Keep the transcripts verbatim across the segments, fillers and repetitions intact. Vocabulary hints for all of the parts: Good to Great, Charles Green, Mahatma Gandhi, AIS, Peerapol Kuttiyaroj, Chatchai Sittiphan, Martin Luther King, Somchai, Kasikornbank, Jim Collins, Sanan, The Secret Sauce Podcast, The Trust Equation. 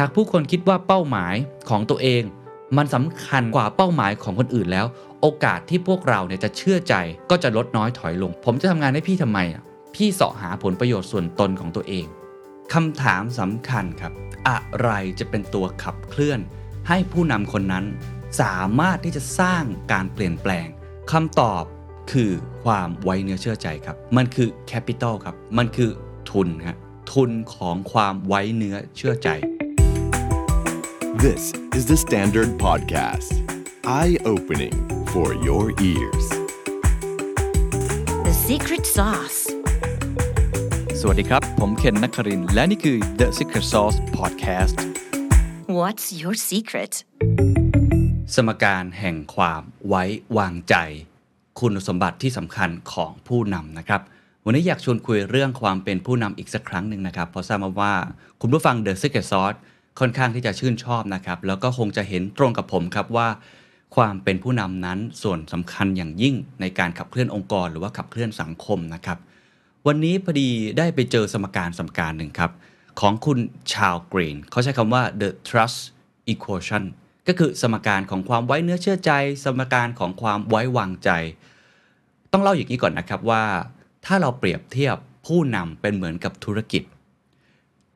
หากผู้คนคิดว่าเป้าหมายของตัวเองมันสำคัญกว่าเป้าหมายของคนอื่นแล้วโอกาสที่พวกเราเนี่ยจะเชื่อใจก็จะลดน้อยถอยลงผมจะทำงานให้พี่ทำไมอ่ะพี่เสาะหาผลประโยชน์ส่วนตนของตัวเองคำถามสำคัญครับอะไรจะเป็นตัวขับเคลื่อนให้ผู้นำคนนั้นสามารถที่จะสร้างการเปลี่ยนแปลงคำตอบคือความไว้เนื้อเชื่อใจครับมันคือแคปิตอลครับมันคือทุนฮะทุนของความไว้เนื้อเชื่อใจ This is the Standard Podcast Eye-opening for your ears The Secret Sauce สวัสดีครับผมเคน นครินทร์และนี่คือ The Secret Sauce Podcast What's your secret สมการแห่งความไว้วางใจคุณสมบัติที่สำคัญของผู้นำนะครับวันนี้อยากชวนคุยเรื่องความเป็นผู้นำอีกสักครั้งหนึ่งนะครับเพราะทราบมาว่าคุณผู้ฟัง The Secret Sauce ค่อนข้างที่จะชื่นชอบนะครับแล้วก็คงจะเห็นตรงกับผมครับว่าความเป็นผู้นำนั้นส่วนสำคัญอย่างยิ่งในการขับเคลื่อนองค์กรหรือว่าขับเคลื่อนสังคมนะครับวันนี้พอดีได้ไปเจอสมการสมการหนึ่งครับของคุณ Charles Green เขาใช้คำว่า The Trust Equation ก็คือสมการของความไว้เนื้อเชื่อใจสมการของความไว้วางใจต้องเล่าอย่างนี้ก่อนนะครับว่าถ้าเราเปรียบเทียบผู้นำเป็นเหมือนกับธุรกิจ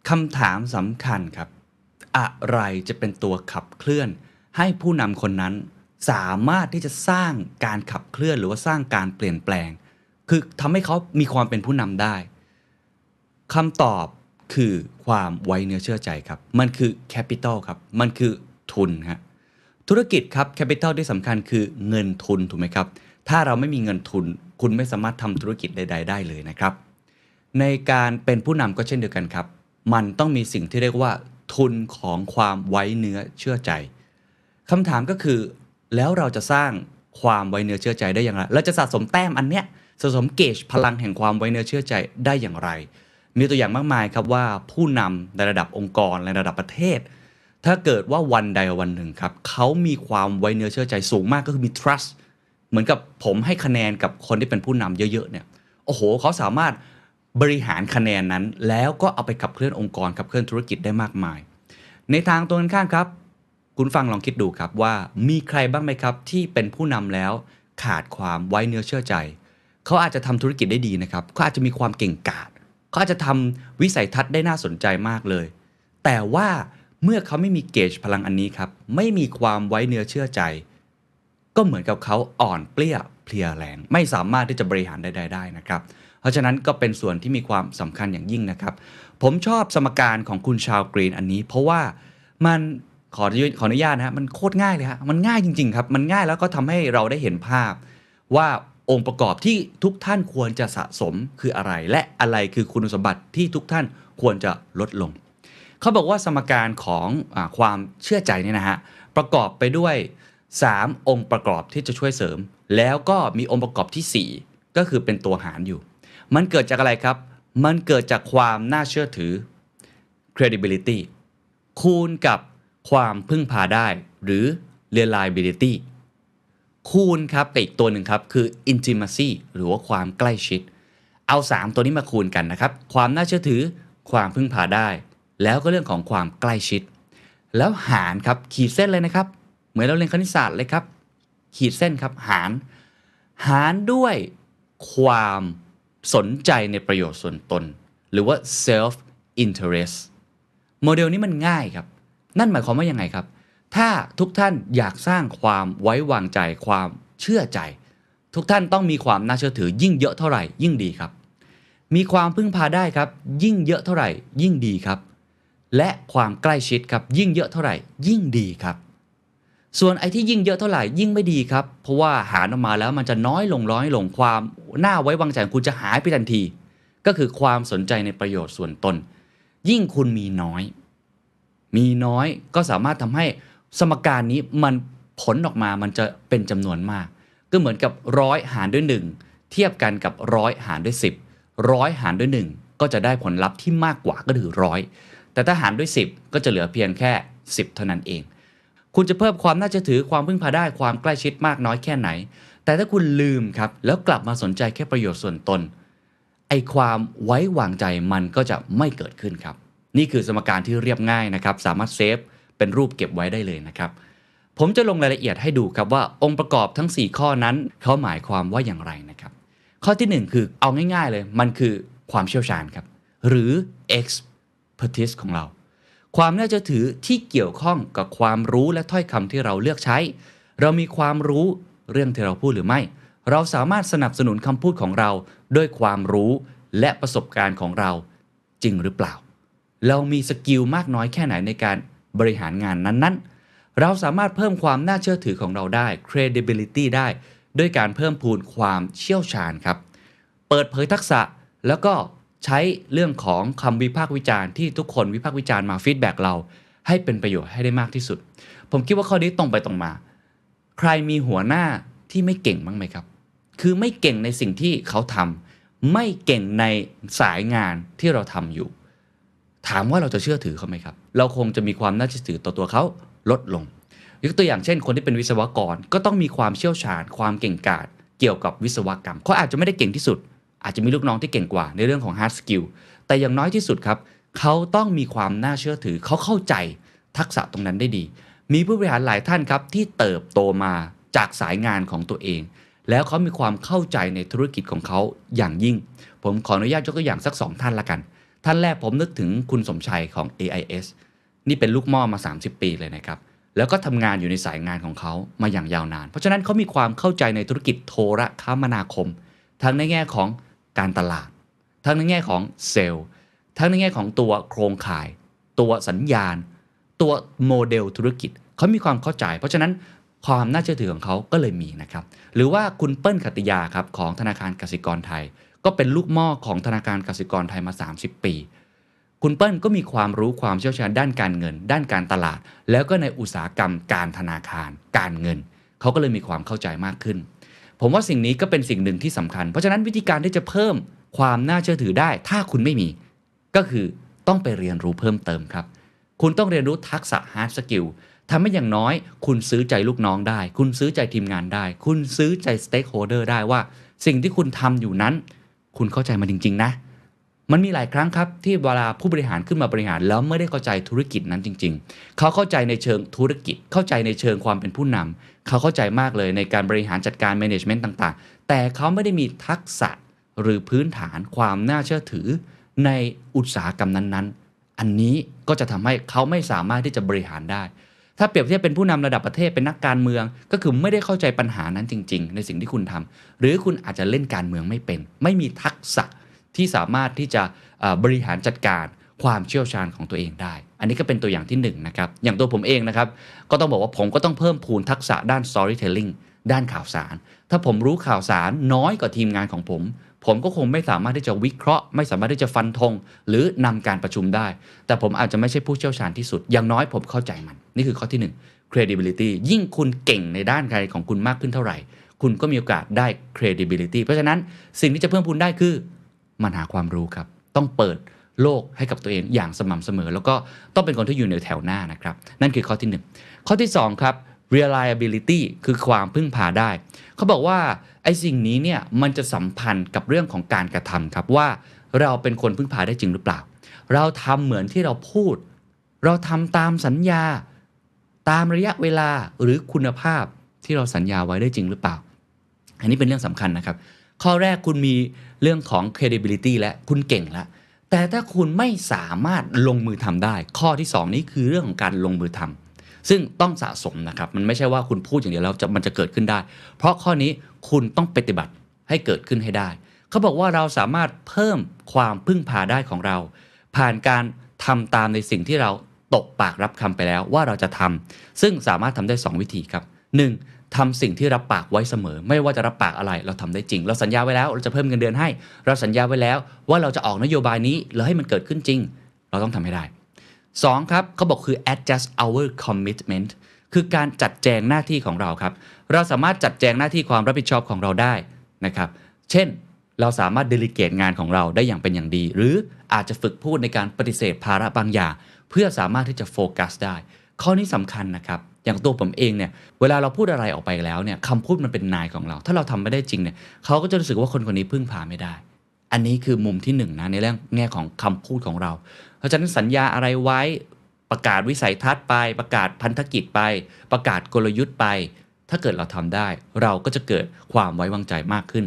คำถามสำคัญครับอะไรจะเป็นตัวขับเคลื่อนให้ผู้นำคนนั้นสามารถที่จะสร้างการขับเคลื่อนหรือว่าสร้างการเปลี่ยนแปลงคือทำให้เขามีความเป็นผู้นำได้คำตอบคือความไว้เนื้อเชื่อใจครับมันคือแคปิตอลครับมันคือทุนฮะธุรกิจครับแคปิตอลที่สำคัญคือเงินทุนถูกไหมครับถ้าเราไม่มีเงินทุนคุณไม่สามารถทำธุรกิจใดๆได้เลยนะครับในการเป็นผู้นำก็เช่นเดียวกันครับมันต้องมีสิ่งที่เรียกว่าทุนของความไว้เนื้อเชื่อใจคำถามก็คือแล้วเราจะสร้างความไว้เนื้อเชื่อใจได้อย่างไรเราจะสะสมแต้มอันเนี้ยสะสมเกจพลังแห่งความไว้เนื้อเชื่อใจได้อย่างไรมีตัวอย่างมากมายครับว่าผู้นำในระดับองค์กรในระดับประเทศถ้าเกิดว่าวันใดวันหนึ่งครับเขามีความไว้เนื้อเชื่อใจสูงมากก็คือมี trust เหมือนกับผมให้คะแนนกับคนที่เป็นผู้นำเยอะๆเนี่ยโอ้โหเขาสามารถบริหารคะแนนนั้นแล้วก็เอาไปขับเคลื่อนองค์กรขับเคลื่อนธุรกิจได้มากมายในทางตรงกันข้ามครับคุณฟังลองคิดดูครับว่ามีใครบ้างไหมครับที่เป็นผู้นำแล้วขาดความไว้เนื้อเชื่อใจเขาอาจจะทำธุรกิจได้ดีนะครับเขาอาจจะมีความเก่งกาจเขาอาจจะทำวิสัยทัศน์ได้น่าสนใจมากเลยแต่ว่าเมื่อเขาไม่มีเกจพลังอันนี้ครับไม่มีความไว้เนื้อเชื่อใจก็เหมือนกับเขาอ่อนเปลี้ยเพลียแรงไม่สามารถที่จะบริหารใดๆได้นะครับเพราะฉะนั้นก็เป็นส่วนที่มีความสำคัญอย่างยิ่งนะครับผมชอบสมการของคุณชาร์ล กรีนอันนี้เพราะว่ามันขอขออนุญาตนะฮะมันโคตรง่ายเลยฮะมันง่ายจริงๆครับมันง่ายแล้วก็ทำให้เราได้เห็นภาพว่าองค์ประกอบที่ทุกท่านควรจะสะสมคืออะไรและอะไรคือคุณสมบัติที่ทุกท่านควรจะลดลงเขาบอกว่าสมการของอ่าความเชื่อใจเนี่ยนะฮะประกอบไปด้วยสามองค์ประกอบที่จะช่วยเสริมแล้วก็มีองค์ประกอบที่สี่ก็คือเป็นตัวหารอยู่มันเกิดจากอะไรครับมันเกิดจากความน่าเชื่อถือ credibility คูณกับความพึ่งพาได้หรือ reliabilityคูณครับกับอีกตัวหนึ่งครับคือ intimacy หรือว่าความใกล้ชิดเอาสามตัวนี้มาคูณกันนะครับความน่าเชื่อถือความพึ่งพาได้แล้วก็เรื่องของความใกล้ชิดแล้วหารครับขีดเส้นเลยนะครับเหมือนเราเรียนคณิตศาสตร์เลยครับขีดเส้นครับหารหารด้วยความสนใจในประโยชน์ส่วนตนหรือว่า self interest โมเดลนี้มันง่ายครับนั่นหมายความว่ายังไงครับถ้าทุกท่านอยากสร้างความไว้วางใจความเชื่อใจทุกท่านต้องมีความน่าเชื่อถือยิ่งเยอะเท่าไหร่ยิ่งดีครับมีความพึ่งพาได้ครับยิ่งเยอะเท่าไหร่ยิ่งดีครับและความใกล้ชิดครับยิ่งเยอะเท่าไหร่ยิ่งดีครับส่วนไอ้ที่ยิ่งเยอะเท่าไหร่ยิ่งไม่ดีครับเพราะว่าหารออกมาแล้วมันจะน้อยลงน้อยลงความน่าไว้วางใจของคุณจะหายไปทันทีก็คือความสนใจในประโยชน์ส่วนตนยิ่งคุณมีน้อยมีน้อยก็สามารถทำให้สมการนี้มันผลออกมามันจะเป็นจำนวนมากก็เหมือนกับหนึ่งร้อยหารด้วยหนึ่งเทียบกันกับหนึ่งร้อยหารด้วยสิบ หนึ่งร้อยหารด้วยหนึ่งก็จะได้ผลลัพธ์ที่มากกว่าก็คือหนึ่งร้อยแต่ถ้าหารด้วยสิบก็จะเหลือเพียงแค่สิบเท่านั้นเองคุณจะเพิ่มความน่าเชื่อถือความพึ่งพาได้ความใกล้ชิดมากน้อยแค่ไหนแต่ถ้าคุณลืมครับแล้วกลับมาสนใจแค่ประโยชน์ส่วนตนไอ้ความไว้วางใจมันก็จะไม่เกิดขึ้นครับ นี่คือสมการที่เรียบง่ายนะครับสามารถเซฟเป็นรูปเก็บไว้ได้เลยนะครับผมจะลงรายละเอียดให้ดูครับว่าองค์ประกอบทั้งสี่ข้อนั้นเขาหมายความว่าอย่างไรนะครับข้อที่หนึ่งคือเอาง่ายๆเลยมันคือความเชี่ยวชาญครับหรือ expertise ของเราความน่าจะถือที่เกี่ยวข้องกับความรู้และถ้อยคำที่เราเลือกใช้เรามีความรู้เรื่องที่เราพูดหรือไม่เราสามารถสนับสนุนคำพูดของเราด้วยความรู้และประสบการณ์ของเราจริงหรือเปล่าเรามีสกิลมากน้อยแค่ไหนในการบริหารงานนั้นๆเราสามารถเพิ่มความน่าเชื่อถือของเราได้ credibility ได้ด้วยการเพิ่มพูนความเชี่ยวชาญครับเปิดเผยทักษะแล้วก็ใช้เรื่องของคำวิพากษ์วิจารณ์ที่ทุกคนวิพากษ์วิจารณ์มาฟีดแบ็กเราให้เป็นประโยชน์ให้ได้มากที่สุดผมคิดว่าข้อนี้ตรงไปตรงมาใครมีหัวหน้าที่ไม่เก่งบ้างไหมครับคือไม่เก่งในสิ่งที่เขาทำไม่เก่งในสายงานที่เราทำอยู่ถามว่าเราจะเชื่อถือเขาไหมครับเราคงจะมีความน่าเชื่อถือต่อตัวเขาลดลงยกตัวอย่างเช่นคนที่เป็นวิศวกรก็ต้องมีความเชี่ยวชาญความเก่งกาจเกี่ยวกับวิศวกรรมเขาอาจจะไม่ได้เก่งที่สุดอาจจะมีลูกน้องที่เก่งกว่าในเรื่องของ hard skill แต่อย่างน้อยที่สุดครับเขาต้องมีความน่าเชื่อถือเขาเข้าใจทักษะตรงนั้นได้ดีมีผู้บริหารหลายท่านครับที่เติบโตมาจากสายงานของตัวเองแล้วเขามีความเข้าใจในธุรกิจของเขาอย่างยิ่งผมขออนุญาตยกตัวอย่างสักสองท่านละกันท่านแรกผมนึกถึงคุณสมชัยของ เอ ไอ เอส นี่เป็นลูกหม้อมาสามสิบปีเลยนะครับแล้วก็ทำงานอยู่ในสายงานของเขามาอย่างยาวนานเพราะฉะนั้นเขามีความเข้าใจในธุรกิจโทรคมนาคมทั้งในแง่ของการตลาดทั้งในแง่ของเซลล์ทั้งในแง่ของตัวโครงข่ายตัวสัญญาณตัวโมเดลธุรกิจเขามีความเข้าใจเพราะฉะนั้นความน่าเชื่อถือของเขาก็เลยมีนะครับหรือว่าคุณเปิ้ลขัตติยาครับของธนาคารกสิกรไทยก็เป็นลูกหม้อของธนาคารกสิกรไทยมาสามสิบปีคุณเปิ้ลก็มีความรู้ความเชี่ยวชาญด้านการเงินด้านการตลาดแล้วก็ในอุตสาหกรรมการธนาคารการเงินเขาก็เลยมีความเข้าใจมากขึ้นผมว่าสิ่งนี้ก็เป็นสิ่งหนึ่งที่สำคัญเพราะฉะนั้นวิธีการที่จะเพิ่มความน่าเชื่อถือได้ถ้าคุณไม่มีก็คือต้องไปเรียนรู้เพิ่มเติมครับคุณต้องเรียนรู้ทักษะ hard skill ทำให้อย่างน้อยคุณซื้อใจลูกน้องได้คุณซื้อใจทีมงานได้คุณซื้อใจ stakeholder ได้ว่าสิ่งที่คุณทำอยู่นั้นคุณเข้าใจมันจริงๆนะมันมีหลายครั้งครับที่เวลาผู้บริหารขึ้นมาบริหารแล้วไม่ได้เข้าใจธุรกิจนั้นจริงๆเขาเข้าใจในเชิงธุรกิจเข้าใจในเชิงความเป็นผู้นำเขาเข้าใจมากเลยในการบริหารจัดการ management ต่างๆแต่เขาไม่ได้มีทักษะหรือพื้นฐานความน่าเชื่อถือในอุตสาหกรรมนั้นๆอันนี้ก็จะทำให้เขาไม่สามารถที่จะบริหารได้ถ้าเปรียบเทียบเป็นผู้นำระดับประเทศเป็นนักการเมืองก็คือไม่ได้เข้าใจปัญหานั้นจริงๆในสิ่งที่คุณทำหรือคุณอาจจะเล่นการเมืองไม่เป็นไม่มีทักษะที่สามารถที่จะบริหารจัดการความเชี่ยวชาญของตัวเองได้อันนี้ก็เป็นตัวอย่างที่หนึ่งนะครับอย่างตัวผมเองนะครับก็ต้องบอกว่าผมก็ต้องเพิ่มพูนทักษะด้าน storytelling ด้านข่าวสารถ้าผมรู้ข่าวสารน้อยกว่าทีมงานของผมผมก็คงไม่สามารถที่จะวิเคราะห์ไม่สามารถที่จะฟันธงหรือนำการประชุมได้แต่ผมอาจจะไม่ใช่ผู้เชี่ยวชาญที่สุดอย่างน้อยผมเข้าใจมันนี่คือข้อที่หนึ่ง credibility ยิ่งคุณเก่งในด้านใครของคุณมากขึ้นเท่าไหร่คุณก็มีโอกาสได้ credibility เพราะฉะนั้นสิ่งที่จะเพิ่มพูนได้คือมันหาความรู้ครับต้องเปิดโลกให้กับตัวเองอย่างสม่ำเสมอแล้วก็ต้องเป็นคนที่อยู่ในแถวหน้านะครับนั่นคือข้อที่หนึ่งข้อที่สองครับ reliability คือความพึ่งพาได้เขาบอกว่าไอ้สิ่งนี้เนี่ยมันจะสัมพันธ์กับเรื่องของการกระทำครับว่าเราเป็นคนพึ่งพาได้จริงหรือเปล่าเราทำเหมือนที่เราพูดเราทำตามสัญญาตามระยะเวลาหรือคุณภาพที่เราสัญญาไว้ได้จริงหรือเปล่าอันนี้เป็นเรื่องสำคัญนะครับข้อแรกคุณมีเรื่องของ credibility และคุณเก่งแล้วแต่ถ้าคุณไม่สามารถลงมือทำได้ข้อที่สองนี้คือเรื่องของการลงมือทำซึ่งต้องสะสมนะครับมันไม่ใช่ว่าคุณพูดอย่างเดียวแล้วมันจะเกิดขึ้นได้เพราะข้อนี้คุณต้องปฏิบัติให้เกิดขึ้นให้ได้เขาบอกว่าเราสามารถเพิ่มความพึ่งพาได้ของเราผ่านการทำตามในสิ่งที่เราตกปากรับคำไปแล้วว่าเราจะทำซึ่งสามารถทำได้สองวิธีครับหนึ่งทำสิ่งที่รับปากไว้เสมอไม่ว่าจะรับปากอะไรเราทำได้จริงเราสัญญาไว้แล้วเราจะเพิ่มเงินเดือนให้เราสัญญาไว้แล้วว่าเราจะออกนโยบายนี้แล้วให้มันเกิดขึ้นจริงเราต้องทำให้ได้สองครับเขาบอกคือ adjust our commitment คือการจัดแจงหน้าที่ของเราครับเราสามารถจัดแจงหน้าที่ความรับผิดชอบของเราได้นะครับเช่นเราสามารถ delegate งานของเราได้อย่างเป็นอย่างดีหรืออาจจะฝึกพูดในการปฏิเสธภาระบางอย่างเพื่อสามารถที่จะโฟกัสได้ข้อนี้สำคัญนะครับอย่างตัวผมเองเนี่ยเวลาเราพูดอะไรออกไปแล้วเนี่ยคำพูดมันเป็นนายของเราถ้าเราทำไม่ได้จริงเนี่ยเขาก็จะรู้สึกว่าคนคนนี้พึ่งพาไม่ได้ อันนี้คือมุมที่หนึ่งนะในเรื่องแง่ของคำพูดของเราเพราะฉะนั้นสัญญาอะไรไว้ประกาศวิสัยทัศน์ไปประกาศพันธกิจไปประกาศกลยุทธ์ไปถ้าเกิดเราทำได้เราก็จะเกิดความไว้วางใจมากขึ้น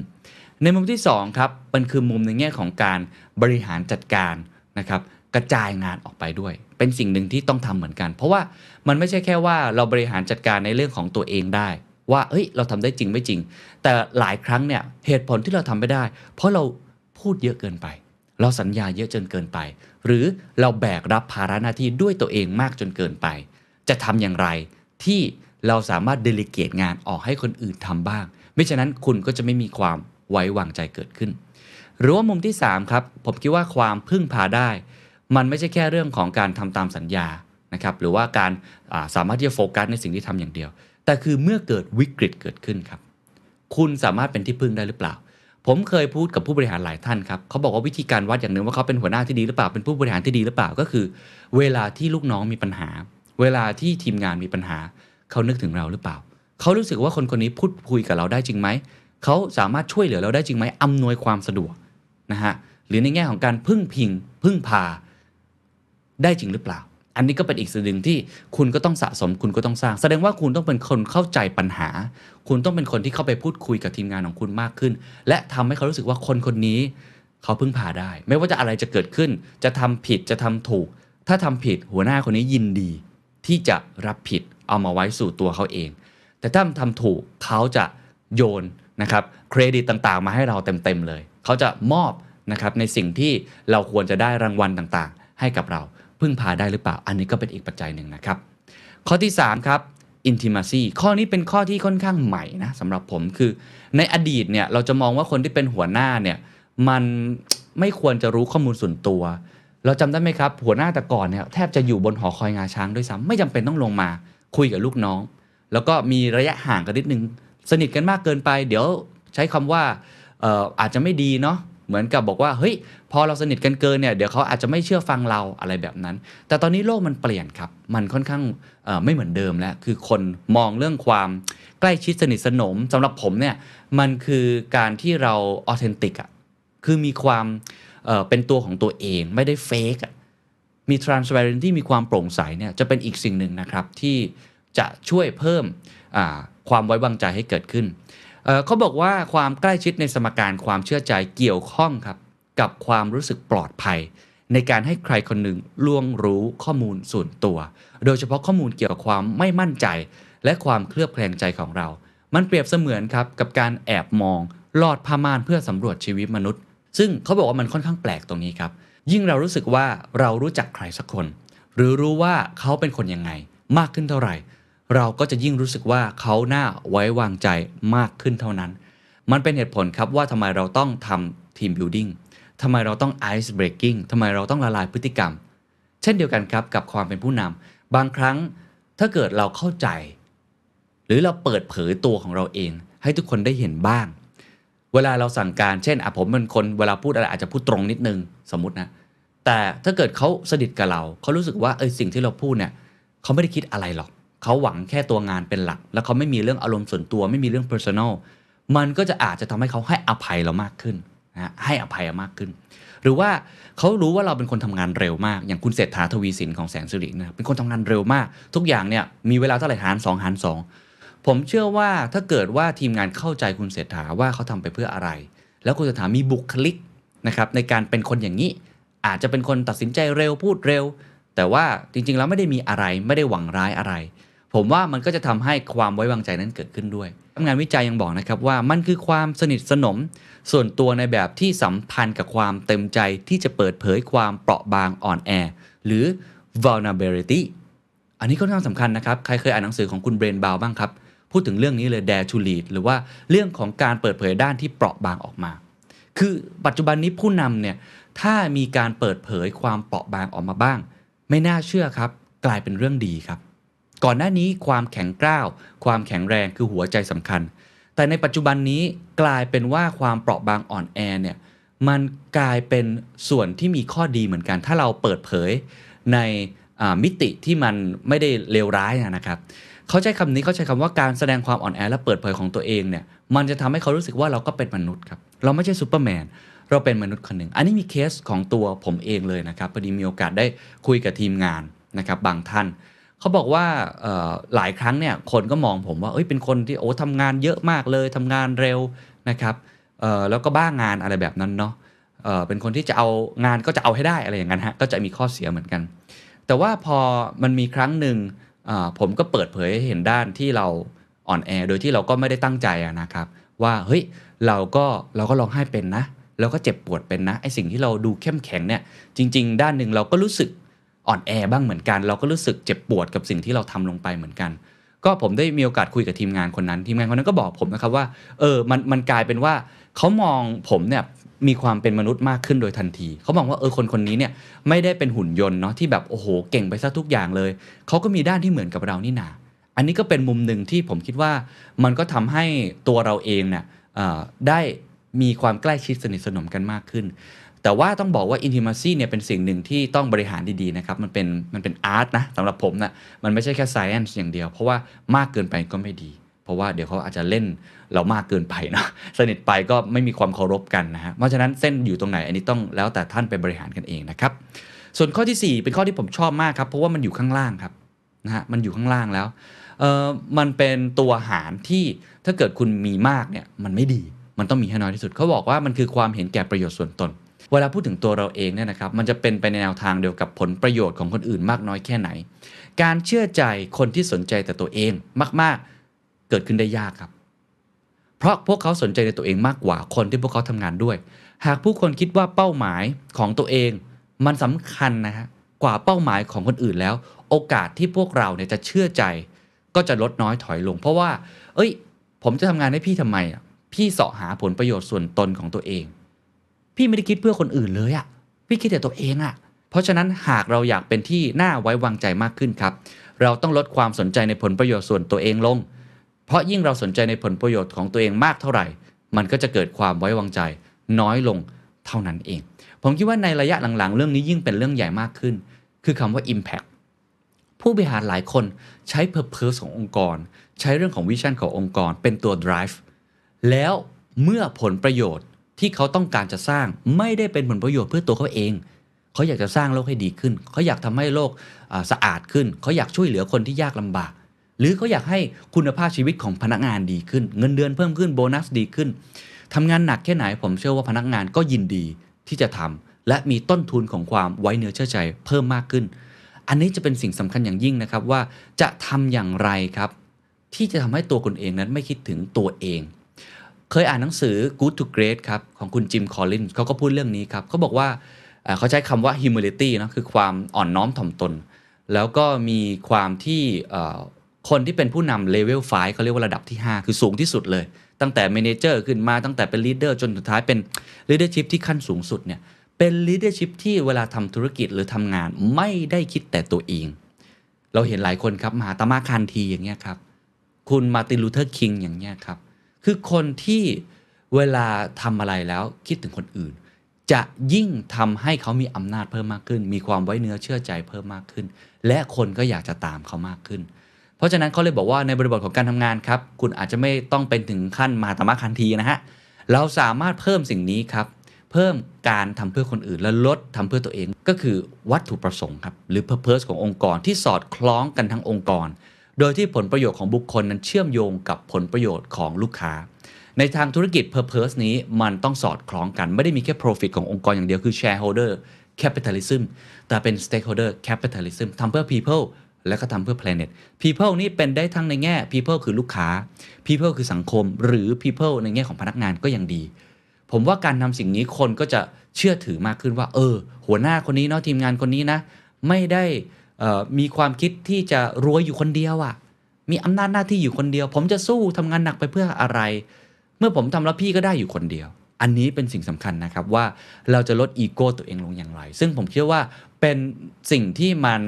ในมุมที่สองครับมันคือมุมในแง่ของการบริหารจัดการนะครับกระจายงานออกไปด้วยเป็นสิ่งหนึ่งที่ต้องทำเหมือนกันเพราะว่ามันไม่ใช่แค่ว่าเราบริหารจัดการในเรื่องของตัวเองได้ว่าเฮ้ยเราทำได้จริงไม่จริงแต่หลายครั้งเนี่ยเหตุผลที่เราทำไม่ได้เพราะเราพูดเยอะเกินไปเราสัญญาเยอะจนเกินไปหรือเราแบกรับภาระหน้าที่ด้วยตัวเองมากจนเกินไปจะทำอย่างไรที่เราสามารถเดลิเกตงานออกให้คนอื่นทำบ้างไม่ฉะนั้นคุณก็จะไม่มีความไว้วางใจเกิดขึ้นหรือว่ามุมที่สามครับผมคิดว่าความพึ่งพาได้มันไม่ใช่แค่เรื่องของการทำตามสัญญานะครับหรือว่าการาสามารถที่จะโฟกัสในสิ่งที่ทำอย่างเดียวแต่คือเมื่อเกิดวิกฤตเกิดขึ้นครับคุณสามารถเป็นที่พึ่งได้หรือเปล่าผมเคยพูดกับผู้บริหารหลายท่านครับเขาบอกว่าวิธีการวัดอย่างหนึ่งว่าเขาเป็นหัวหน้าที่ดีหรือเปล่าเป็นผู้บริหารที่ดีหรือเปล่าก็คือเวลาที่ลูกน้องมีปัญหาเวลาที่ทีมงานมีปัญหาเขานึกถึงเราหรือเปล่าเขารู้สึกว่าคนคนนี้พูดคุยกับเราได้จริงไหมเขาสามารถช่วยเหลือเราได้จริงไหมอำนวยความสะดวกนะฮะหรือในแง่ของการพึ่งพิงพึ่งพาได้จริงหรือเปล่าอันนี้ก็เป็นอีกส่วนหนึ่งที่คุณก็ต้องสะสมคุณก็ต้องสร้างแสดงว่าคุณต้องเป็นคนเข้าใจปัญหาคุณต้องเป็นคนที่เข้าไปพูดคุยกับทีมงานของคุณมากขึ้นและทำให้เขารู้สึกว่าคนคนนี้เขาพึ่งพาได้ไม่ว่าจะอะไรจะเกิดขึ้นจะทำผิดจะทำถูกถ้าทำผิดหัวหน้าคนนี้ยินดีที่จะรับผิดเอามาไว้สู่ตัวเขาเองแต่ถ้าทำถูกเขาจะโยนนะครับเครดิตต่างๆมาให้เราเต็มๆเลยเขาจะมอบนะครับในสิ่งที่เราควรจะได้รางวัลต่างๆให้กับเราพึ่งพาได้หรือเปล่าอันนี้ก็เป็นอีกปัจจัยหนึ่งนะครับข้อที่สามครับ intimacy ข้อนี้เป็นข้อที่ค่อนข้างใหม่นะสำหรับผมคือในอดีตเนี่ยเราจะมองว่าคนที่เป็นหัวหน้าเนี่ยมันไม่ควรจะรู้ข้อมูลส่วนตัวเราจำได้ไหมครับหัวหน้าแต่ก่อนเนี่ยแทบจะอยู่บนหอคอยงาช้างด้วยซ้ำไม่จำเป็นต้องลงมาคุยกับลูกน้องแล้วก็มีระยะห่างกันนิดนึงสนิทกันมากเกินไปเดี๋ยวใช้คำว่า เอ่อ อาจจะไม่ดีเนาะเหมือนกับบอกว่าเฮ้ยพอเราสนิทกันเกินเนี่ยเดี๋ยวเขาอาจจะไม่เชื่อฟังเราอะไรแบบนั้นแต่ตอนนี้โลกมันเปลี่ยนครับมันค่อนข้างไม่เหมือนเดิมแล้วคือคนมองเรื่องความใกล้ชิดสนิทสนมสำหรับผมเนี่ยมันคือการที่เราออเทนติกอ่ะคือมีความ เอ่อ เป็นตัวของตัวเองไม่ได้เฟกอ่ะมี transparency มีความโปร่งใสเนี่ยจะเป็นอีกสิ่งหนึ่งนะครับที่จะช่วยเพิ่มความไว้วางใจให้เกิดขึ้นเขาบอกว่าความใกล้ชิดในสมการความเชื่อใจเกี่ยวข้องครับกับความรู้สึกปลอดภัยในการให้ใครคนหนึ่งล่วงรู้ข้อมูลส่วนตัวโดยเฉพาะข้อมูลเกี่ยวกับความไม่มั่นใจและความเคลือบแคลงใจของเรามันเปรียบเสมือนครับกับการแอบมองลอดผ้าม่านเพื่อสำรวจชีวิตมนุษย์ซึ่งเขาบอกว่ามันค่อนข้างแปลกตรงนี้ครับยิ่งเรารู้สึกว่าเรารู้จักใครสักคนหรือรู้ว่าเขาเป็นคนยังไงมากขึ้นเท่าไหร่เราก็จะยิ่งรู้สึกว่าเขาน่าไว้วางใจมากขึ้นเท่านั้นมันเป็นเหตุผลครับว่าทำไมเราต้องทำทีมบิลดิ้งทำไมเราต้องไอซ์เบรกกิ้งทำไมเราต้องละลายพฤติกรรมเช่นเดียวกันครับกับความเป็นผู้นำบางครั้งถ้าเกิดเราเข้าใจหรือเราเปิดเผยตัวของเราเองให้ทุกคนได้เห็นบ้างเวลาเราสั่งการเช่นอ่ะผมเป็นคนเวลาพูดอะไรอาจจะพูดตรงนิดนึงสมมตินะแต่ถ้าเกิดเขาสนิทกับเราเขารู้สึกว่าเออสิ่งที่เราพูดเนี่ยเขาไม่ได้คิดอะไรหรอกเขาหวังแค่ตัวงานเป็นหลักแล้วเขาไม่มีเรื่องอารมณ์ส่วนตัวไม่มีเรื่อง personal มันก็จะอาจจะทำให้เขาให้อภัยเรามากขึ้นนะให้อภัยมากขึ้นหรือว่าเขารู้ว่าเราเป็นคนทำงานเร็วมากอย่างคุณเศรษฐาทวีสินของแสนสิรินะเป็นคนทำงานเร็วมากทุกอย่างเนี่ยมีเวลาเท่าไหร่หารสองหารสองผมเชื่อว่าถ้าเกิดว่าทีมงานเข้าใจคุณเศรษฐาว่าเขาทำไปเพื่ออะไรแล้วคุณเศรษฐามีบุคลิกนะครับในการเป็นคนอย่างนี้อาจจะเป็นคนตัดสินใจเร็วพูดเร็วแต่ว่าจริงๆแล้วไม่ได้มีอะไรไม่ได้หวังร้ายอะไรผมว่ามันก็จะทำให้ความไว้วางใจนั้นเกิดขึ้นด้วยงานวิจัยยังบอกนะครับว่ามันคือความสนิทสนมส่วนตัวในแบบที่สัมพันธ์กับความเต็มใจที่จะเปิดเผยความเปราะบางอ่อนแอหรือ vulnerability อันนี้ก็น่าสำคัญนะครับใครเคยอ่านหนังสือของคุณเบรนบาวบ้างครับพูดถึงเรื่องนี้เลย Dare to Lead หรือว่าเรื่องของการเปิดเผยด้านที่เปราะบางออกมาคือปัจจุบันนี้ผู้นำเนี่ยถ้ามีการเปิดเผยความเปราะบางออกมาบ้างไม่น่าเชื่อครับกลายเป็นเรื่องดีครับก่อนหน้านี้ความแข็งกร้าวความแข็งแรงคือหัวใจสำคัญแต่ในปัจจุบันนี้กลายเป็นว่าความเปราะบางอ่อนแอเนี่ยมันกลายเป็นส่วนที่มีข้อดีเหมือนกันถ้าเราเปิดเผยในมิติที่มันไม่ได้เลวร้ายนะครับเขาใช้คำนี้เขาใช้คำว่าการแสดงความอ่อนแอและเปิดเผยของตัวเองเนี่ยมันจะทำให้เขารู้สึกว่าเราก็เป็นมนุษย์ครับเราไม่ใช่ซูเปอร์แมน เราเป็นมนุษย์คนหนึ่งอันนี้มีเคสของตัวผมเองเลยนะครับพอดีมีโอกาสได้คุยกับทีมงานนะครับบางท่านเขาบอกว่าหลายครั้งเนี่ยคนก็มองผมว่าเอ้ยเป็นคนที่โอ้ทำงานเยอะมากเลยทำงานเร็วนะครับแล้วก็บ้างานอะไรแบบนั้นเนาะเป็นคนที่จะเอางานก็จะเอาให้ได้อะไรอย่างนั้นฮะก็จะมีข้อเสียเหมือนกันแต่ว่าพอมันมีครั้งหนึ่งผมก็เปิดเผยให้เห็นด้านที่เราอ่อนแอโดยที่เราก็ไม่ได้ตั้งใจนะครับว่าเฮ้ยเราก็เราก็ร้องไห้เป็นนะเราก็เจ็บปวดเป็นนะไอ้สิ่งที่เราดูเข้มแข็งเนี่ยจริงๆด้านหนึ่งเราก็รู้สึกอ่อนแอบ้างเหมือนกันเราก็รู้สึกเจ็บปวดกับสิ่งที่เราทำลงไปเหมือนกันก็ผมได้มีโอกาสคุยกับทีมงานคนนั้นทีมงานคนนั้นก็บอกผมนะครับว่าเออมันมันกลายเป็นว่าเขามองผมเนี่ยมีความเป็นมนุษย์มากขึ้นโดยทันทีเขาบอกว่าเออคนคนนี้เนี่ยไม่ได้เป็นหุ่นยนต์เนาะที่แบบโอ้โหเก่งไปซะทุกอย่างเลยเขาก็มีด้านที่เหมือนกับเรานี่นาอันนี้ก็เป็นมุมหนึ่งที่ผมคิดว่ามันก็ทำให้ตัวเราเองเนี่ยได้มีความใกล้ชิดสนิทสนมกันมากขึ้นแต่ว่าต้องบอกว่า intimacy เนี่ยเป็นสิ่งหนึ่งที่ต้องบริหารดีๆนะครับมันเป็นมันเป็นอาร์ตนะสำหรับผมนะมันไม่ใช่แค่ science อย่างเดียวเพราะว่ามากเกินไปก็ไม่ดีเพราะว่าเดี๋ยวเขาอาจจะเล่นเรามากเกินไปนะสนิทไปก็ไม่มีความเคารพกันนะฮะเพราะฉะนั้นเส้นอยู่ตรงไหนอันนี้ต้องแล้วแต่ท่านไปบริหารกันเองนะครับส่วนข้อที่สี่เป็นข้อที่ผมชอบมากครับเพราะว่ามันอยู่ข้างล่างครับนะฮะมันอยู่ข้างล่างแล้วเอ่อมันเป็นตัวหารที่ถ้าเกิดคุณมีมากเนี่ยมันไม่ดีมันต้องมีให้น้อยที่สุดเขาบอกว่ามันคือความเห็นแก่ประโยชน์ส่วนตนเวลาพูดถึงตัวเราเองเนี่ยนะครับมันจะเป็นไปในแนวทางเดียวกับผลประโยชน์ของคนอื่นมากน้อยแค่ไหนการเชื่อใจคนที่สนใจแต่ตัวเองมากๆเกิดขึ้นได้ยากครับเพราะพวกเขาสนใจในตัวเองมากกว่าคนที่พวกเขาทำงานด้วยหากผู้คนคิดว่าเป้าหมายของตัวเองมันสำคัญนะฮะกว่าเป้าหมายของคนอื่นแล้วโอกาสที่พวกเราเนี่ยจะเชื่อใจก็จะลดน้อยถอยลงเพราะว่าเอ้ยผมจะทำงานให้พี่ทำไมอ่ะพี่เสาะหาผลประโยชน์ส่วนตนของตัวเองพี่ไม่ได้คิดเพื่อคนอื่นเลยอ่ะพี่คิดแต่ตัวเองอ่ะเพราะฉะนั้นหากเราอยากเป็นที่น่าไว้วางใจมากขึ้นครับเราต้องลดความสนใจในผลประโยชน์ส่วนตัวเองลงเพราะยิ่งเราสนใจในผลประโยชน์ของตัวเองมากเท่าไหร่มันก็จะเกิดความไว้วางใจน้อยลงเท่านั้นเองผมคิดว่าในระยะหลังๆเรื่องนี้ยิ่งเป็นเรื่องใหญ่มากขึ้นคือคำว่า impact ผู้บริหารหลายคนใช้ purpose ขององค์กรใช้เรื่องของ vision ขององค์กรเป็นตัว drive แล้วเมื่อผลประโยชน์ที่เขาต้องการจะสร้างไม่ได้เป็นผลประโยชน์เพื่อตัวเขาเองเขาอยากจะสร้างโลกให้ดีขึ้นเขาอยากทำให้โลกสะอาดขึ้นเขาอยากช่วยเหลือคนที่ยากลำบากหรือเขาอยากให้คุณภาพชีวิตของพนักงานดีขึ้นเงินเดือนเพิ่มขึ้นโบนัสดีขึ้นทำงานหนักแค่ไหนผมเชื่อว่าพนักงานก็ยินดีที่จะทำและมีต้นทุนของความไว้เนื้อเชื่อใจเพิ่มมากขึ้นอันนี้จะเป็นสิ่งสำคัญอย่างยิ่งนะครับว่าจะทำอย่างไรครับที่จะทำให้ตัวคุณเองนั้นไม่คิดถึงตัวเองเคยอ่านหนังสือ Good to Great ครับของคุณจิมคอลลินส์เขาก็พูดเรื่องนี้ครับเขาบอกว่าเขาใช้คำว่า humility นะคือความอ่อนน้อมถ่อมตนแล้วก็มีความที่คนที่เป็นผู้นำ level ไฟว์ เขาเรียกว่าระดับที่ห้าคือสูงที่สุดเลยตั้งแต่ manager ขึ้นมาตั้งแต่เป็น leader จนสุดท้ายเป็น leadership ที่ขั้นสูงสุดเนี่ยเป็น leadership ที่เวลาทำธุรกิจหรือทำงานไม่ได้คิดแต่ตัวเองเราเห็นหลายคนครับมหาตมะคานธีอย่างเงี้ยครับคุณมาร์ตินลูเทอร์คิงอย่างเงี้ยครับคือคนที่เวลาทำอะไรแล้วคิดถึงคนอื่นจะยิ่งทำให้เขามีอำนาจเพิ่มมากขึ้นมีความไว้เนื้อเชื่อใจเพิ่มมากขึ้นและคนก็อยากจะตามเขามากขึ้นเพราะฉะนั้นเขาเลยบอกว่าในบริบทของการทำงานครับคุณอาจจะไม่ต้องเป็นถึงขั้นมหาตมะคานธีนะฮะเราสามารถเพิ่มสิ่งนี้ครับเพิ่มการทำเพื่อคนอื่นและลดทำเพื่อตัวเองก็คือวัตถุประสงค์ครับหรือ purpose ขององค์กรที่สอดคล้องกันทั้งองค์กรโดยที่ผลประโยชน์ของบุคคลนั้นเชื่อมโยงกับผลประโยชน์ของลูกค้าในทางธุรกิจ purpose นี้มันต้องสอดคล้องกันไม่ได้มีแค่ profit ขององค์กรอย่างเดียวคือ shareholder capitalism แต่เป็น stakeholder capitalism ทำเพื่อ people และก็ทำเพื่อ planet people นี่เป็นได้ทั้งในแง่ people คือลูกค้า people คือสังคมหรือ people ในแง่ของพนักงานก็ยังดีผมว่าการทำสิ่งนี้คนก็จะเชื่อถือมากขึ้นว่าเออหัวหน้าคนนี้เนาะทีมงานคนนี้นะไม่ได้มีความคิดที่จะรวยอยู่คนเดียวอ่ะมีอำนาจหน้าที่อยู่คนเดียวผมจะสู้ทำงานหนักไปเพื่ออะไรเมื่อผมทำแล้วพี่ก็ได้อยู่คนเดียวอันนี้เป็นสิ่งสำคัญนะครับว่าเราจะลดอีโก้ตัวเองลงอย่างไรซึ่งผมเชื่อว่าเป็นสิ่งที่มัน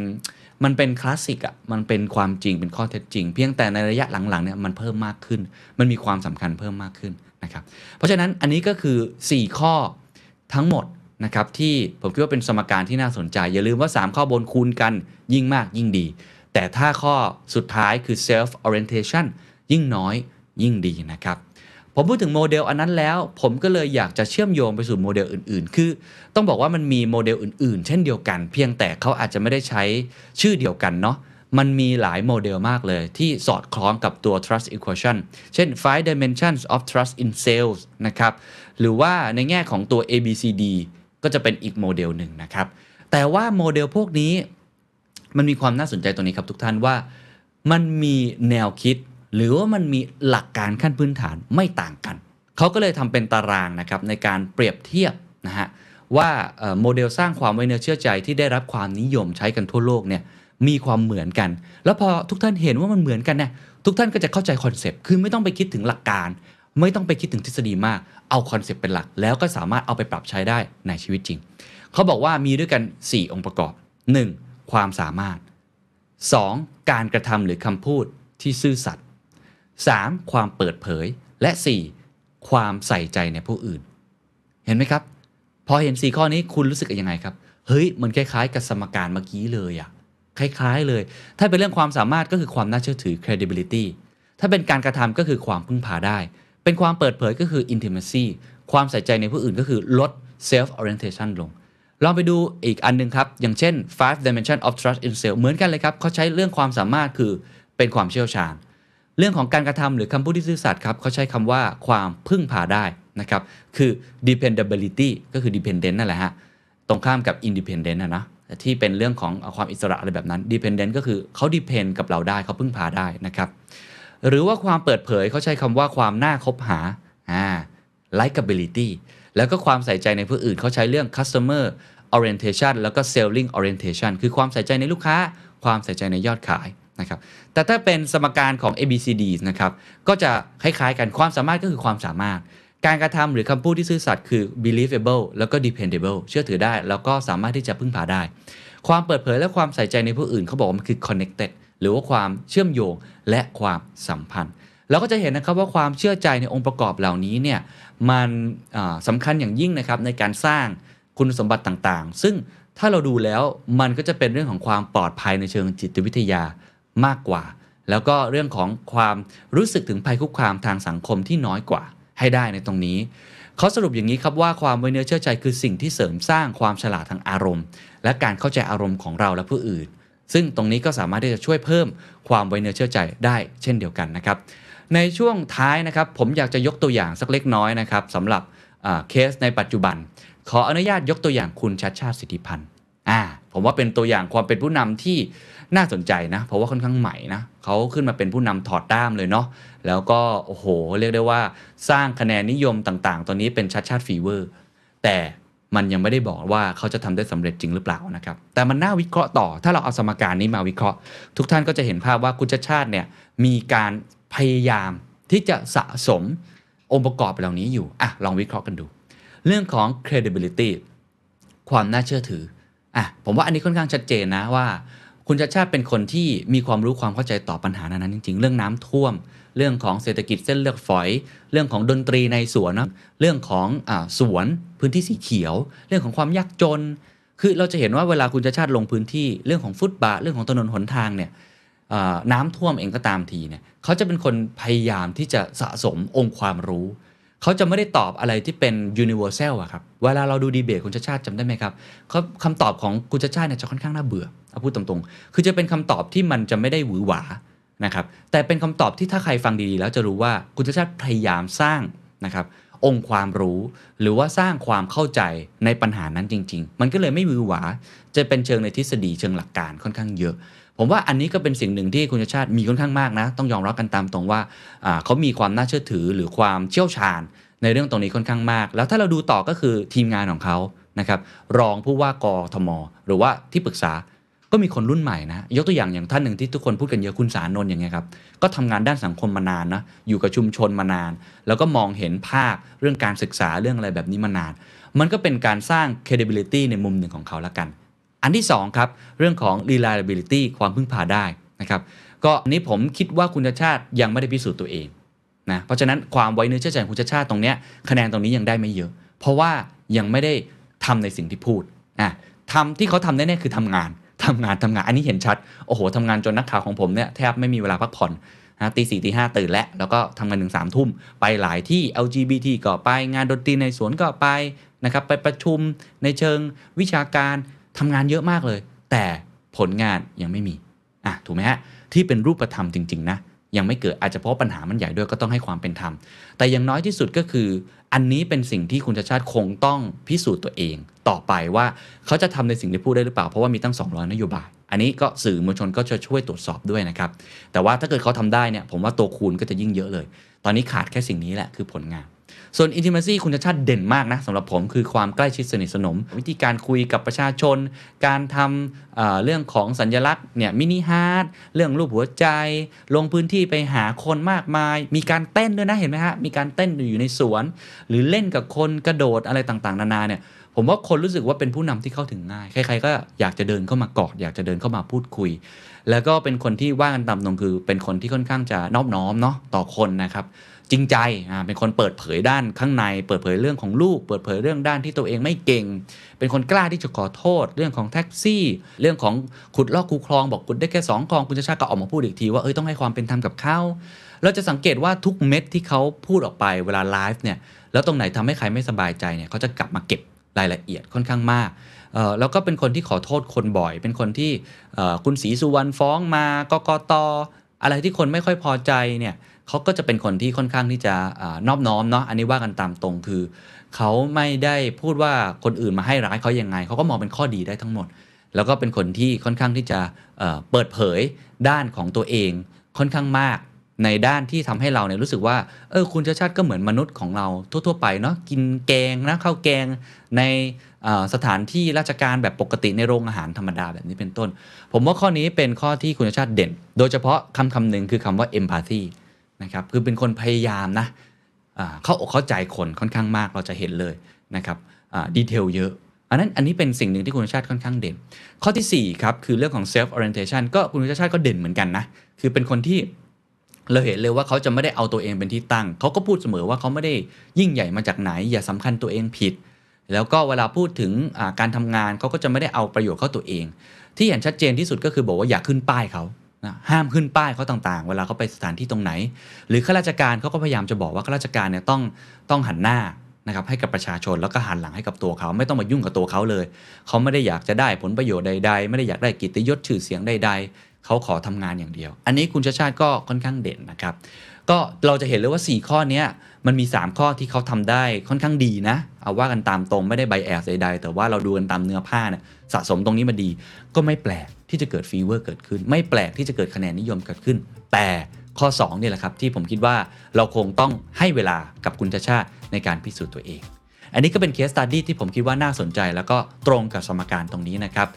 มันเป็นคลาสสิกอ่ะมันเป็นความจริงเป็นข้อเท็จจริงเพียงแต่ในระยะหลังๆเนี่ยมันเพิ่มมากขึ้นมันมีความสำคัญเพิ่มมากขึ้นนะครับเพราะฉะนั้นอันนี้ก็คือสี่ข้อทั้งหมดนะครับที่ผมคิดว่าเป็นสมการที่น่าสนใจอย่าลืมว่าสามข้อบนคูณกันยิ่งมากยิ่งดีแต่ถ้าข้อสุดท้ายคือ self orientation ยิ่งน้อยยิ่งดีนะครับ ผมพูดถึงโมเดลอันนั้นแล้วผมก็เลยอยากจะเชื่อมโยงไปสู่โมเดลอื่นๆคือต้องบอกว่ามันมีโมเดลอื่นๆเช่นเดียวกันเพียงแต่เขาอาจจะไม่ได้ใช้ชื่อเดียวกันเนาะมันมีหลายโมเดลมากเลยที่สอดคล้องกับตัว Trust Equation เช่น five dimensions of trust in sales นะครับหรือว่าในแง่ของตัว เอ บี ซี ดี ก็จะเป็นอีกโมเดลหนึ่งนะครับแต่ว่าโมเดลพวกนี้มันมีความน่าสนใจตรงนี้ครับทุกท่านว่ามันมีแนวคิดหรือว่ามันมีหลักการขั้นพื้นฐานไม่ต่างกันเขาก็เลยทำเป็นตารางนะครับในการเปรียบเทียบนะฮะว่าโมเดลสร้างความไว้เนื้อเชื่อใจที่ได้รับความนิยมใช้กันทั่วโลกเนี่ยมีความเหมือนกันแล้วพอทุกท่านเห็นว่ามันเหมือนกันเนี่ยทุกท่านก็จะเข้าใจคอนเซปต์คือไม่ต้องไปคิดถึงหลักการไม่ต้องไปคิดถึงทฤษฎีมากเอาคอนเซปต์เป็นหลักแล้วก็สามารถเอาไปปรับใช้ได้ในชีวิตจริงเขาบอกว่ามีด้วยกันสี่องค์ประกอบหนึ่งความสามารถสองการกระทำหรือคำพูดที่ซื่อสัตย์สามความเปิดเผยและสี่ความใส่ใจในผู้อื่นเห็นไหมครับพอเห็นสี่ข้อนี้คุณรู้สึกยังไงครับเฮ้ยมันคล้ายๆกับสมการเมื่อกี้เลยอะคล้ายๆเลยถ้าเป็นเรื่องความสามารถก็คือความน่าเชื่อถือ credibility ถ้าเป็นการกระทำก็คือความพึ่งพาได้เป็นความเปิดเผยก็คือ intimacy ความใส่ใจในผู้อื่นก็คือลด self orientation ลงลองไปดูอีกอันนึงครับอย่างเช่นfive dimension of trust in sales เหมือนกันเลยครับเขาใช้เรื่องความสามารถคือเป็นความเชี่ยวชาญเรื่องของการกระทำหรือคำพูดที่ซื่อสัตย์ครับเขาใช้คำว่าความพึ่งพาได้นะครับคือ dependability ก็คือ dependent นั่นแหละฮะตรงข้ามกับ independent นะนะที่เป็นเรื่องของความอิสระอะไรแบบนั้น dependent ก็คือเขา depend กับเราได้เขาพึ่งพาได้นะครับหรือว่าความเปิดเผยเขาใช้คำว่าความน่าคบหาอ่า likability แล้วก็ความใส่ใจในผู้อื่นเขาใช้เรื่อง customer orientation แล้วก็ selling orientation คือความใส่ใจในลูกค้าความใส่ใจในยอดขายนะครับแต่ถ้าเป็นสมการของ เอ บี ซี ดี นะครับก็จะคล้ายๆกันความสามารถก็คือความสามารถการกระทำหรือคำพูดที่ซื่อสัตย์คือ believable แล้วก็ dependable เชื่อถือได้แล้วก็สามารถที่จะพึ่งพาได้ความเปิดเผยและความใส่ใจในผู้อื่นเขาบอกว่ามันคือ connected หรือว่าความเชื่อมโยงและความสัมพันธ์เราก็จะเห็นนะครับว่าความเชื่อใจในองค์ประกอบเหล่านี้เนี่ยมันสำคัญอย่างยิ่งนะครับในการสร้างคุณสมบัติต่างๆซึ่งถ้าเราดูแล้วมันก็จะเป็นเรื่องของความปลอดภัยในเชิงจิตวิทยามากกว่าแล้วก็เรื่องของความรู้สึกถึงภัยคุกคามทางสังคมที่น้อยกว่าให้ได้ในตรงนี้เขาสรุปอย่างนี้ครับว่าความไว้เนื้อเชื่อใจคือสิ่งที่เสริมสร้างความฉลาดทางอารมณ์และการเข้าใจอารมณ์ของเราและผู้อื่นซึ่งตรงนี้ก็สามารถที่จะช่วยเพิ่มความไว้เนื้อเชื่อใจได้เช่นเดียวกันนะครับในช่วงท้ายนะครับผมอยากจะยกตัวอย่างสักเล็กน้อยนะครับสำหรับเคสในปัจจุบันขออนุญาตยกตัวอย่างคุณชัชชาติสิทธิพันธ์อ่าผมว่าเป็นตัวอย่างความเป็นผู้นำที่น่าสนใจนะเพราะว่าค่อนข้างใหม่นะเขาขึ้นมาเป็นผู้นำถอดด้ามเลยเนาะแล้วก็โอ้โหเรียกได้ว่าสร้างคะแนนนิยมต่างๆตอนนี้เป็นชัชชาติฟีเวอร์แต่มันยังไม่ได้บอกว่าเขาจะทำได้สำเร็จจริงหรือเปล่านะครับแต่มันน่าวิเคราะห์ต่อถ้าเราเอาสมการนี้มาวิเคราะห์ทุกท่านก็จะเห็นภาพว่าคุณชัชชาติเนี่ยมีการพยายามที่จะสะสมองค์ประกอบเหล่านี้อยู่อ่ะลองวิเคราะห์กันดูเรื่องของ credibility ความน่าเชื่อถืออ่ะผมว่าอันนี้ค่อนข้างชัดเจนนะว่าคุณชัชชาติเป็นคนที่มีความรู้ความเข้าใจต่อปัญหานั้นจริงๆเรื่องน้ำท่วมเรื่องของเศรษฐกิจเส้นเลือดฝอยเรื่องของดนตรีในสวนนะเรื่องของอ่าสวนพื้นที่สีเขียวเรื่องของความยากจนคือเราจะเห็นว่าเวลาคุณชัชชาติลงพื้นที่เรื่องของฟุตบาทเรื่องของถนนหนทางเนี่ยน้ำท่วมเองก็ตามทีเนี่ยเขาจะเป็นคนพยายามที่จะสะสมองค์ความรู้เขาจะไม่ได้ตอบอะไรที่เป็น universal อะครับเวลาเราดูดีเบตคุณชัชชาติจำได้ไหมครับเขาคำตอบของคุณชัชชาติเนี่ยจะค่อนข้างน่าเบื่อเอาพูดตรงๆคือจะเป็นคำตอบที่มันจะไม่ได้หวือหวานะครับแต่เป็นคำตอบที่ถ้าใครฟังดีๆแล้วจะรู้ว่าคุณชัชชาติพยายามสร้างนะครับองค์ความรู้หรือว่าสร้างความเข้าใจในปัญหานั้นจริงๆมันก็เลยไม่หวือหวาจะเป็นเชิงในทฤษฎีเชิงหลักการค่อนข้างเยอะผมว่าอันนี้ก็เป็นสิ่งหนึ่งที่คุณชัชชาติมีค่อนข้างมากนะต้องยอมรับกันตามตรงว่าเขามีความน่าเชื่อถือหรือความเชี่ยวชาญในเรื่องตรงนี้ค่อนข้างมากแล้วถ้าเราดูต่อก็คือทีมงานของเขานะครับรองผู้ว่ากทมหรือว่าที่ปรึกษาก็มีคนรุ่นใหม่นะยกตัวอย่างอย่างท่านหนึ่งที่ทุกคนพูดกันเยอะคุณสานนท์อย่างเงี้ยครับก็ทำงานด้านสังคมมานานนะอยู่กับชุมชนมานานแล้วก็มองเห็นภาพเรื่องการศึกษาเรื่องอะไรแบบนี้มานานมันก็เป็นการสร้าง credibility ในมุมหนึ่งของเขาละกันอันที่สองครับเรื่องของ reliability ความพึ่งพาได้นะครับก็อันนี้ผมคิดว่าคุณชัชชาติยังไม่ได้พิสูจน์ตัวเองนะเพราะฉะนั้นความไว้เนื้อเชื่อใจของคุณชัชชาติตรงเนี้ยคะแนนตรงนี้ยังได้ไม่เยอะเพราะว่ายังไม่ได้ทำในสิ่งที่พูดอ่ะทำที่เขาทำแน่ๆคือทำงานทำงานทำงานอันนี้เห็นชัดโอ้โหทำงานจนนักข่าวของผมเนี่ยแทบไม่มีเวลาพักผ่อน นะตีสี่ตีห้าตื่นแล้วแล้วก็ทำงานถึงสามทุ่มไปหลายที่ แอล จี บี ที ก็ไปงานดนตรีในสวนก็ไปนะครับไปประชุมในเชิงวิชาการทำงานเยอะมากเลยแต่ผลงานยังไม่มีอ่ะถูกไหมฮะที่เป็นรูปธรรมจริงๆนะยังไม่เกิดอาจจะเพราะปัญหามันใหญ่ด้วยก็ต้องให้ความเป็นธรรมแต่อย่างน้อยที่สุดก็คืออันนี้เป็นสิ่งที่คุณชาชาติคงต้องพิสูจน์ตัวเองต่อไปว่าเขาจะทำในสิ่งที่พูดได้หรือเปล่าเพราะว่ามีตั้งสองร้อยนโยบายอันนี้ก็สื่อมวลชนก็จะช่วยตรวจสอบด้วยนะครับแต่ว่าถ้าเกิดเขาทำได้เนี่ยผมว่าตัวคูณก็จะยิ่งเยอะเลยตอนนี้ขาดแค่สิ่งนี้แหละคือผลงานส่วน intimacy คุณชาชาติเด่นมากนะสำหรับผมคือความใกล้ชิดสนิทสนมวิธีการคุยกับประชาชนการทำ เอ่อ เรื่องของสัญลักษณ์เนี่ยมินิฮาร์ทเรื่องรูปหัวใจลงพื้นที่ไปหาคนมากมายมีการเต้นด้วยนะเห็นไหมฮะมีการเต้นอยู่ในสวนหรือเล่นกับคนกระโดดอะไรต่างๆนานาเนี่ยผมว่าคนรู้สึกว่าเป็นผู้นำที่เข้าถึงง่ายใครๆก็อยากจะเดินเข้ามากอดอยากจะเดินเข้ามาพูดคุยแล้วก็เป็นคนที่ว่ากันตามตรงคือเป็นคนที่ค่อนข้างจะนอบน้อมเนาะต่อคนนะครับจริงใจอ่าเป็นคนเปิดเผยด้านข้างในเปิดเผยเรื่องของลูกเปิดเผยเรื่องด้านที่ตัวเองไม่เก่งเป็นคนกล้าที่จะขอโทษเรื่องของแท็กซี่เรื่องของขุดลอกคูคลองบอกขุดได้แค่สองคลองคุณชาชาติก็ออกมาพูดอีกทีว่าเอ้ยต้องให้ความเป็นธรรมกับเขาเราจะสังเกตว่าทุกเม็ดที่เขาพูดออกไปเวลาไลฟ์เนี่ยแล้วตรงไหนทำให้ใครไม่สบายใจเนี่ยเขาจะกลับมาเก็บรายละเอียดค่อนข้างมากเอ่อแล้วก็เป็นคนที่ขอโทษคนบ่อยเป็นคนที่เอ่อคุณศรีสุวรรณฟ้องมากกต.อะไรที่คนไม่ค่อยพอใจเนี่ยเขาก็จะเป็นคนที่ค่อนข้างที่จะนอบน้อมเนาะอันนี้ว่ากันตามตรงคือเขาไม่ได้พูดว่าคนอื่นมาให้ร้ายเขายังไงเขาก็มองเป็นข้อดีได้ทั้งหมดแล้วก็เป็นคนที่ค่อนข้างที่จะเปิดเผยด้านของตัวเองค่อนข้างมากในด้านที่ทำให้เราเนี่ยรู้สึกว่าเออคุณชาชาติก็เหมือนมนุษย์ของเราทั่วๆไปเนาะกินแกงนะข้าวแกงในสถานที่ราชการแบบปกติในโรงอาหารธรรมดาแบบนี้เป็นต้นผมว่าข้อนี้เป็นข้อที่คุณชาชาติเด่นโดยเฉพาะคำคำหนึ่งคือคำว่า empathyนะครับคือเป็นคนพยายามนะเข้าอกเข้าใจคนค่อนข้างมากเราจะเห็นเลยนะครับดีเทลเยอะอันนั้นอันนี้เป็นสิ่งหนึ่งที่คุณชาติค่อนข้างเด่นข้อที่สี่ครับคือเรื่องของ self orientation ก็คุณชาติก็เด่นเหมือนกันนะคือเป็นคนที่เราเห็นเลยว่าเขาจะไม่ได้เอาตัวเองเป็นที่ตั้งเขาก็พูดเสมอว่าเขาไม่ได้ยิ่งใหญ่มาจากไหนอย่าสำคัญตัวเองผิดแล้วก็เวลาพูดถึงการทำงานเขาก็จะไม่ได้เอาประโยชน์เข้าตัวเองที่เห็นชัดเจนที่สุดก็คือบอกว่าอย่าขึ้นป้ายเขาห้ามขึ้นป้ายเขาต่างๆเวลาเขาไปสถานที่ตรงไหนหรือข้าราชการเขาก็พยายามจะบอกว่าข้าราชการเนี่ยต้องต้องหันหน้านะครับให้กับประชาชนแล้วก็หันหลังให้กับตัวเขาไม่ต้องมายุ่งกับตัวเขาเลยเขาไม่ได้อยากจะได้ผลประโยชน์ใดๆไม่ได้อยากได้กิตติยศชื่อเสียงใดๆเขาขอทำงานอย่างเดียวอันนี้คุณชาชาติก็ค่อนข้างเด่นนะครับก็เราจะเห็นเลยว่าสี่ข้อนี้มันมีสามข้อที่เขาทำได้ค่อนข้างดีนะเอาว่ากันตามตรงไม่ได้ไบแอสใดๆแต่ว่าเราดูกันตามเนื้อผ้าเนี่ยสะสมตรงนี้มาดีก็ไม่แปลกที่จะเกิดฟีเวอร์เกิดขึ้นไม่แปลกที่จะเกิดคะแนนนิยมเกิดขึ้นแต่ข้อสองนี่แหละครับที่ผมคิดว่าเราคงต้องให้เวลากับคุณชาชาติในการพิสูจน์ตัวเองอันนี้ก็เป็นเคสสตั๊ดดี้ที่ผมคิดว่าน่าสนใจแล้วก็ตรงกับสมการตรงนี้นะครับ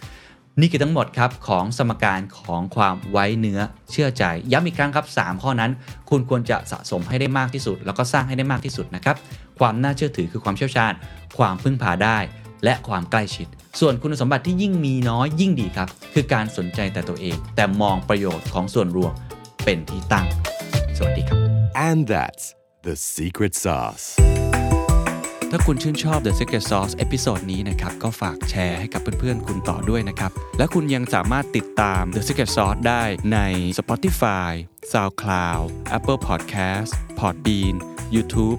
นี่คือทั้งหมดครับของสมการของความไว้เนื้อเชื่อใจย้ำอีกครั้งครับสามข้อนั้นคุณควรจะสะสมให้ได้มากที่สุดแล้วก็สร้างให้ได้มากที่สุดนะครับความน่าเชื่อถือคือความเชี่ยวชาญความพึ่งพาได้และความใกล้ชิดส่วนคุณสมบัติที่ยิ่งมีน้อยยิ่งดีครับคือการสนใจแต่ตัวเองแต่มองประโยชน์ของส่วนรวมเป็นที่ตั้งสวัสดีครับ And that's the secret sauceถ้าคุณชื่นชอบ The Secret Sauce เอพิโซดนี้นะครับก็ฝากแชร์ให้กับเพื่อนๆคุณต่อด้วยนะครับและคุณยังสามารถติดตาม The Secret Sauce ได้ใน Spotify, SoundCloud, Apple Podcast, Podbean, YouTube